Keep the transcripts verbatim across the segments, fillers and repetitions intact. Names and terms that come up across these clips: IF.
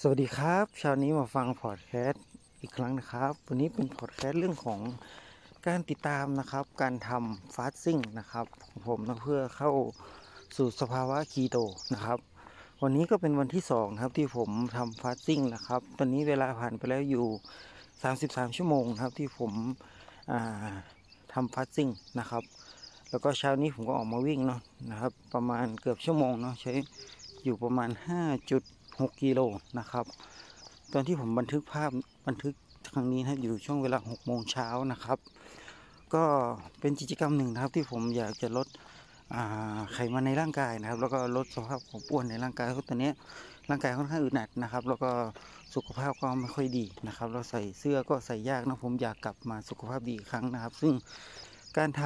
สวัสดีครับเช้านี้มาฟังพอดแคสต์อีกครั้งนะครับวันนี้เป็นพอดแคสต์เรื่องของการติดตามนะครับการทำฟาสซิ่งนะครับของผมนะเพื่อเข้าสู่สภาวะคีโตนะครับวันนี้ก็เป็นวันที่สองครับที่ผมทำฟาสซิ่งนะครับตอนนี้เวลาผ่านไปแล้วอยู่สามสิบสามชั่วโมงครับที่ผมทำฟาสซิ่งนะครับแล้วก็เช้านี้ผมก็ออกมาวิ่งเนาะนะครับประมาณเกือบชั่วโมงเนาะใช้อยู่ประมาณ ห้าจุดหก กิโลนะครับตอนที่ผมบันทึกภาพบันทึกครั้งนี้นะอยู่ช่วงเวลา หกโมงเช้านะครับก็เป็นกิจกรรมหนึ่งนะครับที่ผมอยากจะลดไขมันในร่างกายนะครับแล้วก็ลดสภาพของอ้วนในร่างกายเพราะตอนนี้ร่างกายค่อนข้างอึดอัดนะครับแล้วก็สุขภาพก็ไม่ค่อยดีนะครับเราใส่เสื้อก็ใส่ยากนะผมอยากกลับมาสุขภาพดีอีกครั้งนะครับซึ่งการท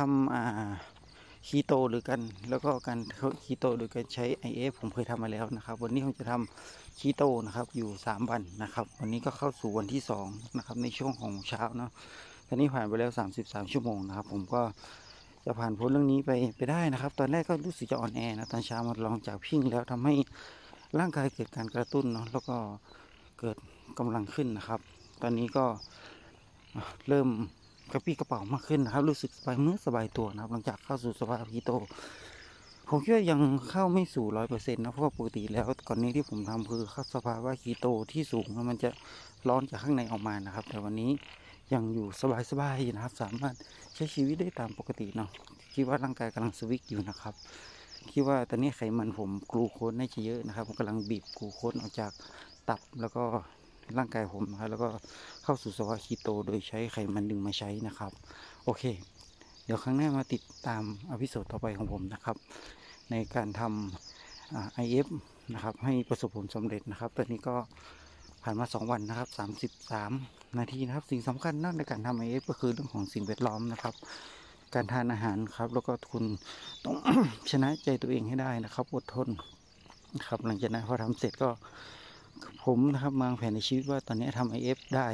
ำคีโตหรือกันแล้วก็การคีโตโดยการใช้ ไอ เอฟ ผมเคยทำมาแล้วนะครับวันนี้ผมจะทำคีโตนะครับอยู่สามวันนะครับวันนี้ก็เข้าสู่วันที่สองนะครับในช่วงของเช้าเนาะตอนนี้ผ่านไปแล้วสามสิบสามชั่วโมงนะครับผมก็จะผ่านพ้นเรื่องนี้ไปไปได้นะครับตอนแรกก็รู้สึกจะอ่อนแอนะตอนเช้ามาลองจากพิ้งแล้วทำให้ร่างกายเกิดการกระตุ้นเนาะแล้วก็เกิดกำลังขึ้นนะครับตอนนี้ก็เริ่มกระปี้กระเป๋ามากขึ้นนะครับรู้สึกสบายมือสบายตัวนะครับหลังจากเข้าสู่สภาพคีโตผมคิดว่ายังเข้าไม่สู่ ร้อยเปอร์เซ็นต์ นะเพราะปกติแล้วก่อนนี้ที่ผมทำคือเข้าสภาวะคีโตที่สูงมันจะร้อนจากข้างในออกมานะครับแต่วันนี้ยังอยู่สบายๆนะครับสามารถใช้ชีวิตได้ตามปกติเนาะคิดว่าร่างกายกำลังสวิตช์อยู่นะครับคิดว่าตอนนี้ไขมันผมกลูโคสน่าจะเยอะนะครับผมกำลังบีบกลูโคสออกจากตับแล้วก็ร่างกายผมนะครับแล้วก็เข้าสู่สภาวะคีโตโดยใช้ไขมันดึงมาใช้นะครับโอเคเดี๋ยวครั้งหน้ามาติดตามอพิโซดต่อไปของผมนะครับในการทำไอเอฟนะครับให้ประสบผลสำเร็จนะครับตอนนี้ก็ผ่านมาสองวันนะครับสามสิบสามนาทีนะครับสิ่งสำคัญนอกจากการทำไอเอฟก็คือเรื่องของสิ่งแวดล้อมนะครับการทานอาหารครับแล้วก็คุณต้อง ชนะใจตัวเองให้ได้นะครับอดทนนะครับหลังจากนั้นพอทำเสร็จก็ผมนะครับวางแผนในชีวิตว่าตอนนี้ทำไอเอฟได้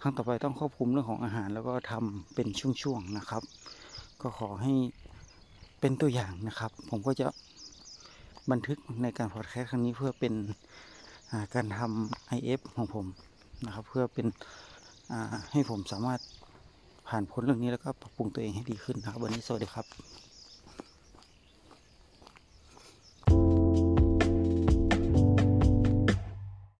ครั้งต่อไปต้องควบคุมเรื่องของอาหารแล้วก็ทำเป็นช่วงๆนะครับก็ขอให้เป็นตัวอย่างนะครับผมก็จะบันทึกในการพอดแคสต์ครั้งนี้เพื่อเป็นการทำไอเอฟของผมนะครับเพื่อเป็นให้ผมสามารถผ่านพ้นเรื่องนี้แล้วก็ปรับปรุงตัวเองให้ดีขึ้นนะครับวันนี้สวัสดีครับ